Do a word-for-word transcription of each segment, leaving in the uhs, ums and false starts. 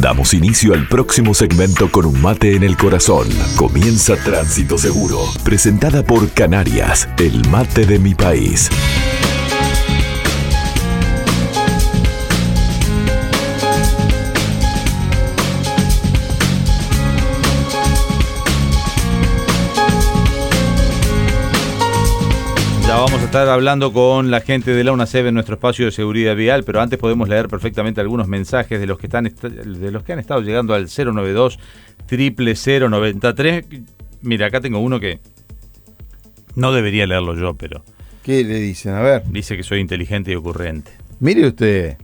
Damos inicio al próximo segmento con un mate en el corazón. Comienza Tránsito Seguro, presentada por Canarias, el mate de mi país. Vamos a estar hablando con la gente de la UNACEB en nuestro espacio de seguridad vial, pero antes podemos leer perfectamente algunos mensajes de los que están de los que han estado llegando al cero noventa y dos, cero cero cero, noventa y tres. Mira, acá tengo uno que no debería leerlo yo, pero... ¿Qué le dicen? A ver. Dice que soy inteligente y ocurrente. Mire usted.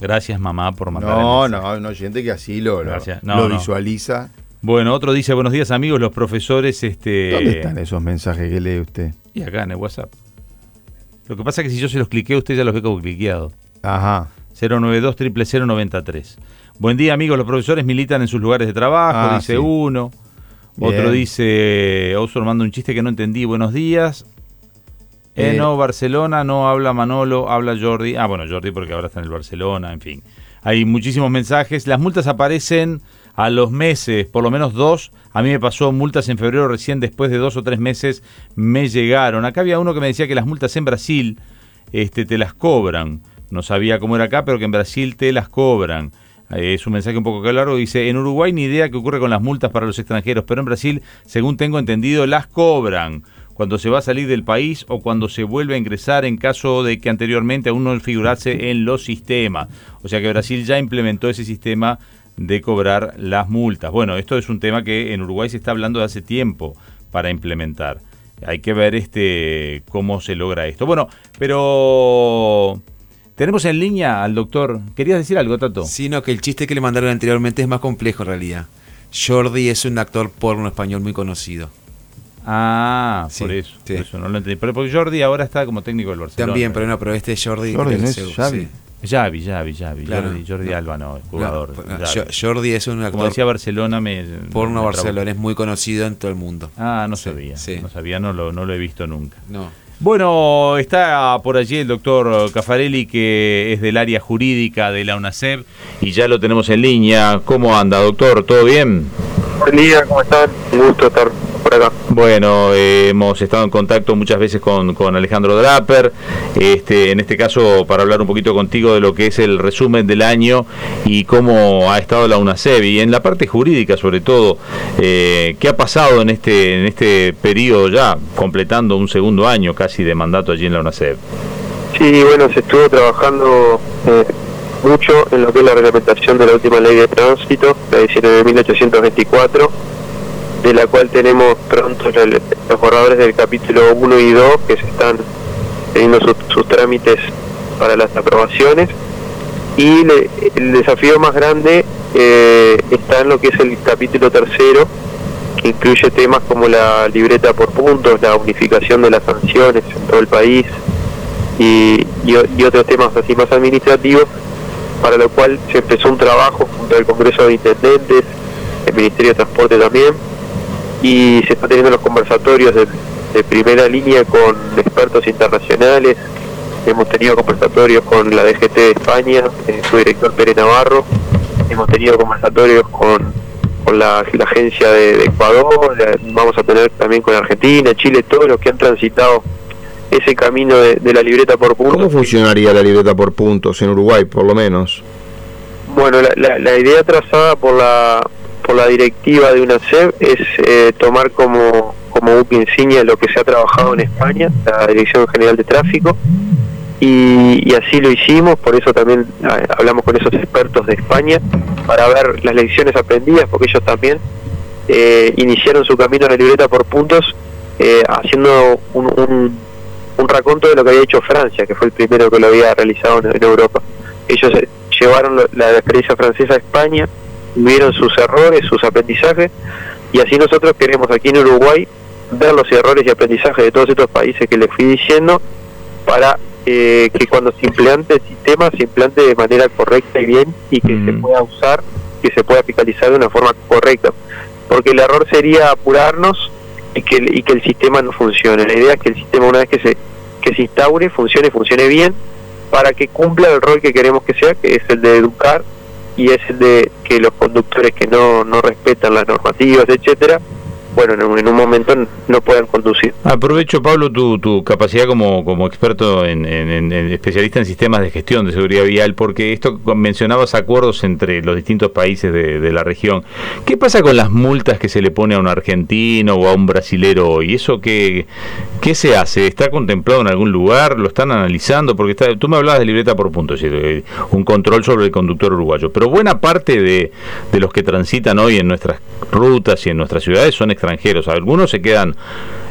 Gracias, mamá, por mandar el mensaje. No, no, no, gente que así lo, lo, no, lo no. visualiza. Bueno, otro dice, buenos días, amigos, los profesores... este ¿Dónde están esos mensajes que lee usted? Y acá, en el WhatsApp. Lo que pasa es que si yo se los cliqueo, usted ya los ve como cliqueado. Ajá. cero noventa y dos, cero cero cero, noventa y tres. Buen día, amigos. Los profesores militan en sus lugares de trabajo, ah, dice sí. uno. Bien. Otro dice, Oso manda un chiste que no entendí. Buenos días. Eh, no, Barcelona, no habla Manolo, habla Jordi. Ah, bueno, Jordi porque ahora está en el Barcelona, en fin. Hay muchísimos mensajes. Las multas aparecen a los meses, por lo menos dos. A mí me pasó multas en febrero recién, después de dos o tres meses me llegaron. Acá había uno que me decía que las multas en Brasil este, te las cobran. No sabía cómo era acá, pero que en Brasil te las cobran. Es un mensaje un poco largo. Dice, en Uruguay ni idea qué ocurre con las multas para los extranjeros, pero en Brasil, según tengo entendido, las cobran cuando se va a salir del país o cuando se vuelve a ingresar en caso de que anteriormente aún no figurase en los sistemas. O sea que Brasil ya implementó ese sistema de cobrar las multas. Bueno, esto es un tema que en Uruguay se está hablando de hace tiempo para implementar. Hay que ver este cómo se logra esto. Bueno, pero tenemos en línea al doctor. ¿Querías decir algo, Tato? Sí, no, que el chiste que le mandaron anteriormente es más complejo en realidad. Jordi es un actor porno español muy conocido. Ah, sí, por eso. Sí. Por eso no lo entendí. Pero porque Jordi ahora está como técnico del Barcelona. También, pero no, pero este Jordi... Jordi no es Xavi. Sí. Xavi, Xavi, Xavi, claro. Jordi, Jordi no. Alba, no, jugador. No, no. Jordi es un actor. Como decía Barcelona, me... Porno me Barcelona, es muy conocido en todo el mundo. Ah, no sí, sabía, sí. no sabía, no lo, no lo he visto nunca. No. Bueno, está por allí el doctor Caffarelli, que es del área jurídica de la UNASEB, y ya lo tenemos en línea. ¿Cómo anda, doctor? ¿Todo bien? Buen día, ¿cómo están? Un gusto estar por acá. Bueno, eh, hemos estado en contacto muchas veces con, con Alejandro Draper, este, en este caso para hablar un poquito contigo de lo que es el resumen del año y cómo ha estado la UNACEB y en la parte jurídica sobre todo, eh, qué ha pasado en este, en este periodo ya, completando un segundo año casi de mandato allí en la UNACEB. Sí, bueno, se estuvo trabajando eh, mucho en lo que es la reglamentación de la última ley de tránsito, la diecinueve mil ochocientos veinticuatro, de la cual tenemos pronto los borradores del capítulo uno y dos que se están teniendo sus, sus trámites para las aprobaciones, y le, el desafío más grande eh, está en lo que es el capítulo tercero, que incluye temas como la libreta por puntos, la unificación de las sanciones en todo el país y, y, y otros temas así más administrativos, para lo cual se empezó un trabajo junto al Congreso de Intendentes, el Ministerio de Transporte también, y se están teniendo los conversatorios de, de primera línea con expertos internacionales. Hemos tenido conversatorios con la D G T de España, eh, su director Pere Navarro. Hemos tenido conversatorios con, con la, la agencia de, de Ecuador. La, vamos a tener también con Argentina, Chile, todos los que han transitado ese camino de, de la libreta por puntos. ¿Cómo funcionaría la libreta por puntos en Uruguay, por lo menos? Bueno, la, la, la idea trazada por la por la directiva de UNACEB es eh, tomar como, como buque insignia lo que se ha trabajado en España, la Dirección General de Tráfico, y, y así lo hicimos. Por eso también hablamos con esos expertos de España para ver las lecciones aprendidas, porque ellos también eh, iniciaron su camino en la libreta por puntos eh, haciendo un, un un raconto de lo que había hecho Francia, que fue el primero que lo había realizado en, en Europa. Ellos llevaron lo, la experiencia francesa a España, vieron sus errores, sus aprendizajes, y así nosotros queremos aquí en Uruguay ver los errores y aprendizajes de todos estos países que les fui diciendo, para eh, que cuando se implante el sistema, se implante de manera correcta y bien, y que mm. se pueda usar, que se pueda fiscalizar de una forma correcta, porque el error sería apurarnos y que, y que el sistema no funcione. La idea es que el sistema, una vez que se que se instaure, funcione, funcione bien, para que cumpla el rol que queremos que sea, que es el de educar y es de que los conductores que no, no respetan las normativas, etcétera, bueno, en un, en un momento no puedan conducir. Aprovecho, Pablo, tu, tu capacidad como, como experto, en, en, en especialista en sistemas de gestión de seguridad vial, porque esto mencionabas acuerdos entre los distintos países de, de la región. ¿Qué pasa con las multas que se le pone a un argentino o a un brasilero hoy? ¿Eso qué, qué se hace? ¿Está contemplado en algún lugar? ¿Lo están analizando? Porque está, tú me hablabas de libreta por puntos, un control sobre el conductor uruguayo, pero buena parte de, de los que transitan hoy en nuestras rutas y en nuestras ciudades son extranjeros. Extranjeros. Algunos se quedan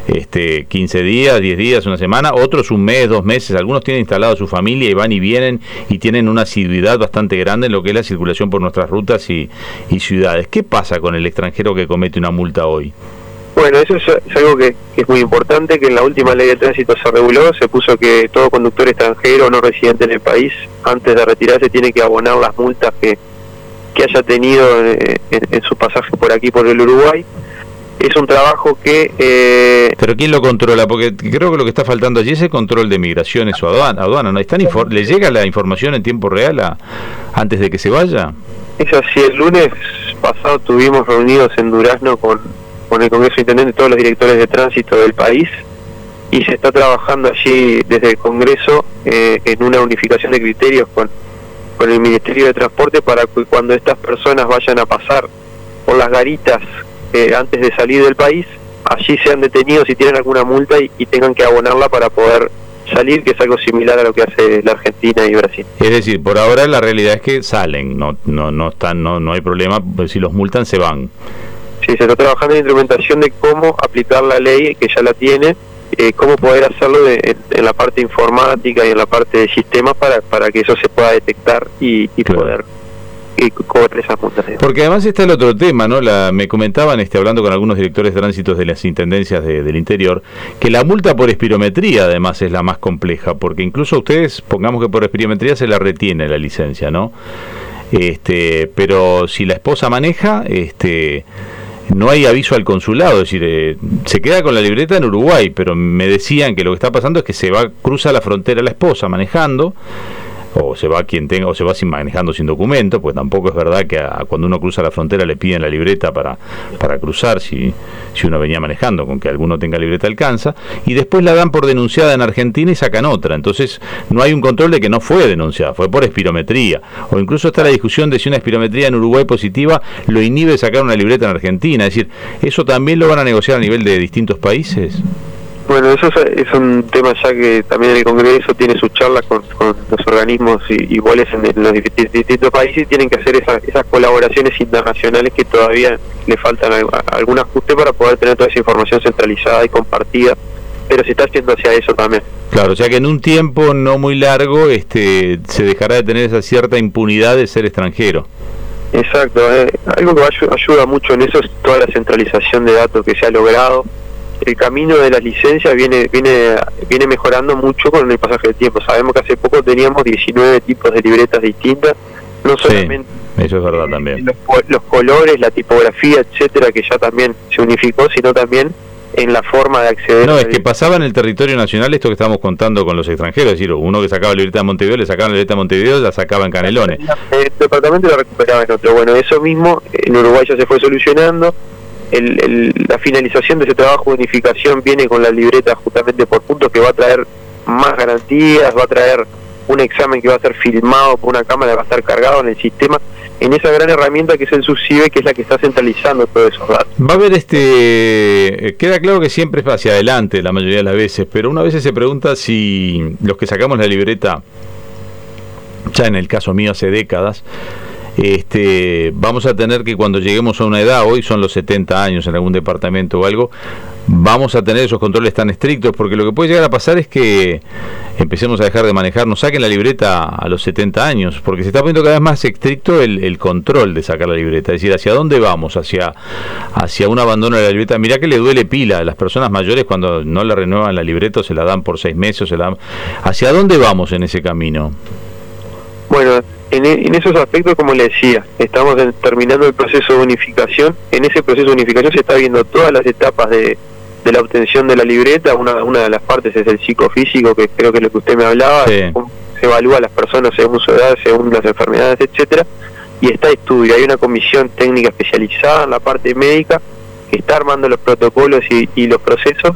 este, quince días, diez días, una semana, otros un mes, dos meses. Algunos tienen instalado a su familia y van y vienen y tienen una asiduidad bastante grande en lo que es la circulación por nuestras rutas y, y ciudades. ¿Qué pasa con el extranjero que comete una multa hoy? Bueno, eso es, es algo que, que es muy importante, que en la última ley de tránsito se reguló, se puso que todo conductor extranjero no residente en el país, antes de retirarse, tiene que abonar las multas que, que haya tenido en, en, en su pasaje por aquí, por el Uruguay. Es un trabajo que... Eh... ¿Pero quién lo controla? Porque creo que lo que está faltando allí es el control de migraciones o aduana. aduana ¿no? ¿Están infor- ¿Le llega la información en tiempo real a... antes de que se vaya? Es así. El lunes pasado tuvimos reunidos en Durazno con, con el Congreso Intendente, todos los directores de tránsito del país, y se está trabajando allí desde el Congreso eh, en una unificación de criterios con, con el Ministerio de Transporte para que cuando estas personas vayan a pasar por las garitas Eh, antes de salir del país, allí sean detenidos y tienen alguna multa y, y tengan que abonarla para poder salir, que es algo similar a lo que hace la Argentina y Brasil. Es decir, por ahora la realidad es que salen, no no no están, no no hay problema, si los multan se van. Sí, se está trabajando en implementación de cómo aplicar la ley, que ya la tiene, eh, cómo poder hacerlo de, en, en la parte informática y en la parte de sistemas para, para que eso se pueda detectar y, y claro. poder... Y cobre esas multas. Porque además está el otro tema, ¿no? La, me comentaban, este, hablando con algunos directores de tránsito de las intendencias de, del interior, que la multa por espirometría además es la más compleja, porque incluso ustedes, pongamos que por espirometría se la retiene la licencia, ¿no? Este, pero si la esposa maneja, este, no hay aviso al consulado, es decir, eh, se queda con la libreta en Uruguay, pero me decían que lo que está pasando es que se va, cruza la frontera la esposa manejando, o se va quien tenga, o se va sin manejando sin documento, pues tampoco es verdad que a, cuando uno cruza la frontera le piden la libreta para, para cruzar, si, si uno venía manejando, con que alguno tenga libreta alcanza, y después la dan por denunciada en Argentina y sacan otra, entonces no hay un control de que no fue denunciada, fue por espirometría, o incluso está la discusión de si una espirometría en Uruguay positiva lo inhibe de sacar una libreta en Argentina, es decir, ¿eso también lo van a negociar a nivel de distintos países? Bueno, eso es un tema ya que también el Congreso tiene sus charlas con, con los organismos iguales en, en los distintos países, y tienen que hacer esas, esas colaboraciones internacionales que todavía le faltan a, a algún ajuste para poder tener toda esa información centralizada y compartida, pero se está haciendo hacia eso también. Claro, o sea que en un tiempo no muy largo este, se dejará de tener esa cierta impunidad de ser extranjero. Exacto, eh, algo que ayuda, ayuda mucho en eso es toda la centralización de datos que se ha logrado. El camino de las licencias viene viene viene mejorando mucho con el pasaje del tiempo. Sabemos que hace poco teníamos diecinueve tipos de libretas distintas, no solamente sí, eso es verdad, eh, también los, los colores, la tipografía, etcétera, que ya también se unificó, sino también en la forma de acceder. No, es que pasaba en el territorio nacional esto que estábamos contando con los extranjeros, es decir, uno que sacaba la libreta de Montevideo, le sacaban la libreta de Montevideo, la sacaba en Canelones. El departamento la recuperaba en otro. Bueno, eso mismo en Uruguay ya se fue solucionando. El, el, la finalización de ese trabajo de unificación viene con la libreta justamente por puntos, que va a traer más garantías, va a traer un examen que va a ser filmado por una cámara, va a estar cargado en el sistema, en esa gran herramienta que es el SUCIVE, que es la que está centralizando todos esos datos. Va a haber este... Queda claro que siempre es hacia adelante la mayoría de las veces, pero una vez se pregunta si los que sacamos la libreta, ya en el caso mío hace décadas, Este, vamos a tener que cuando lleguemos a una edad, hoy son los setenta años en algún departamento o algo, vamos a tener esos controles tan estrictos, porque lo que puede llegar a pasar es que empecemos a dejar de manejar, nos saquen la libreta a los setenta años, porque se está poniendo cada vez más estricto el, el control de sacar la libreta, es decir, ¿hacia dónde vamos? Hacia, hacia un abandono de la libreta. Mirá que le duele pila a las personas mayores cuando no le renuevan la libreta, o se la dan por seis meses, o se la dan... ¿Hacia dónde vamos en ese camino? Bueno, en, en esos aspectos, como le decía, estamos en, terminando el proceso de unificación. En ese proceso de unificación se está viendo todas las etapas de, de la obtención de la libreta. Una, una de las partes es el psicofísico, que creo que es lo que usted me hablaba, sí. Cómo se evalúa a las personas según su edad, según las enfermedades, etcétera. y está de estudio. Hay una comisión técnica especializada en la parte médica que está armando los protocolos y, y los procesos,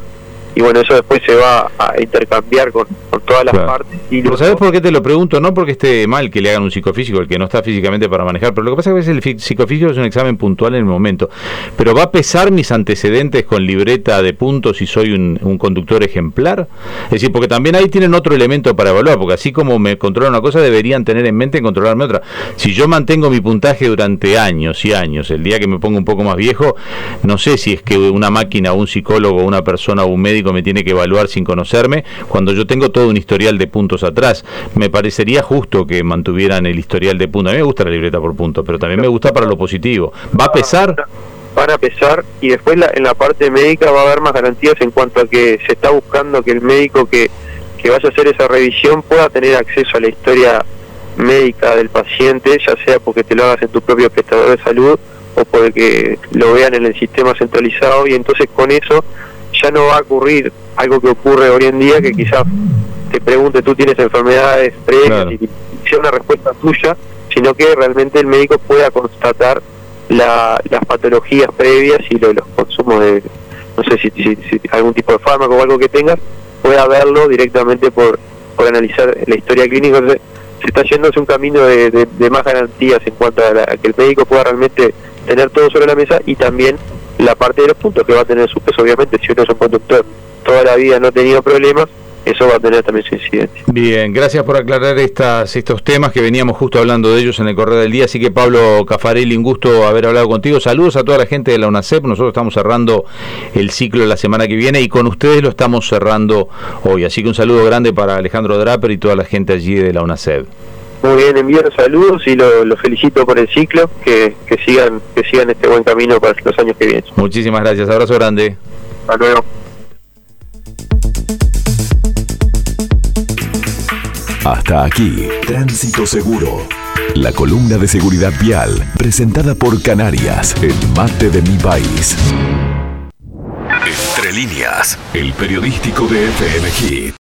y bueno, eso después se va a intercambiar con, con todas las claro. partes. Y pero ¿sabes por qué te lo pregunto? No porque esté mal que le hagan un psicofísico, el que no está físicamente para manejar, pero lo que pasa es que a veces el psicofísico es un examen puntual en el momento, pero ¿va a pesar mis antecedentes con libreta de puntos si soy un, un conductor ejemplar? Es decir, porque también ahí tienen otro elemento para evaluar, porque así como me controlan una cosa, deberían tener en mente controlarme otra. Si yo mantengo mi puntaje durante años y años, el día que me pongo un poco más viejo, no sé si es que una máquina, un psicólogo, una persona o un médico me tiene que evaluar sin conocerme cuando yo tengo todo un historial de puntos atrás. Me parecería justo que mantuvieran el historial de puntos. A mí me gusta la libreta por puntos, pero también me gusta para lo positivo. ¿Va a pesar? Van a pesar, y después la, en la parte médica va a haber más garantías en cuanto a que se está buscando que el médico que, que vaya a hacer esa revisión pueda tener acceso a la historia médica del paciente, ya sea porque te lo hagas en tu propio prestador de salud o porque lo vean en el sistema centralizado, y entonces con eso ya no va a ocurrir algo que ocurre hoy en día, que quizás te pregunte tú tienes enfermedades previas claro. y sea una respuesta tuya, sino que realmente el médico pueda constatar la, las patologías previas y lo, los consumos de, no sé si, si, si algún tipo de fármaco o algo que tengas, pueda verlo directamente por, por analizar la historia clínica. Entonces, se está yendo hacia un camino de, de, de más garantías en cuanto a, la, a que el médico pueda realmente tener todo sobre la mesa, y también la parte de los puntos, que va a tener su peso, obviamente. Si uno es un conductor toda la vida, no ha tenido problemas, eso va a tener también su incidencia. Bien, gracias por aclarar estas, estos temas que veníamos justo hablando de ellos en el correr del día. Así que Pablo Caffarelli, un gusto haber hablado contigo. Saludos a toda la gente de la UNACEB. Nosotros estamos cerrando el ciclo la semana que viene, y con ustedes lo estamos cerrando hoy. Así que un saludo grande para Alejandro Draper y toda la gente allí de la UNACEB. Muy bien, envío los saludos y los lo felicito por el ciclo, que, que sigan que sigan este buen camino para los años que vienen. Muchísimas gracias, abrazo grande. Hasta luego. Hasta aquí, Tránsito Seguro, la columna de seguridad vial, presentada por Canarias, el mate de mi país. Entre líneas, el periodístico de F M G.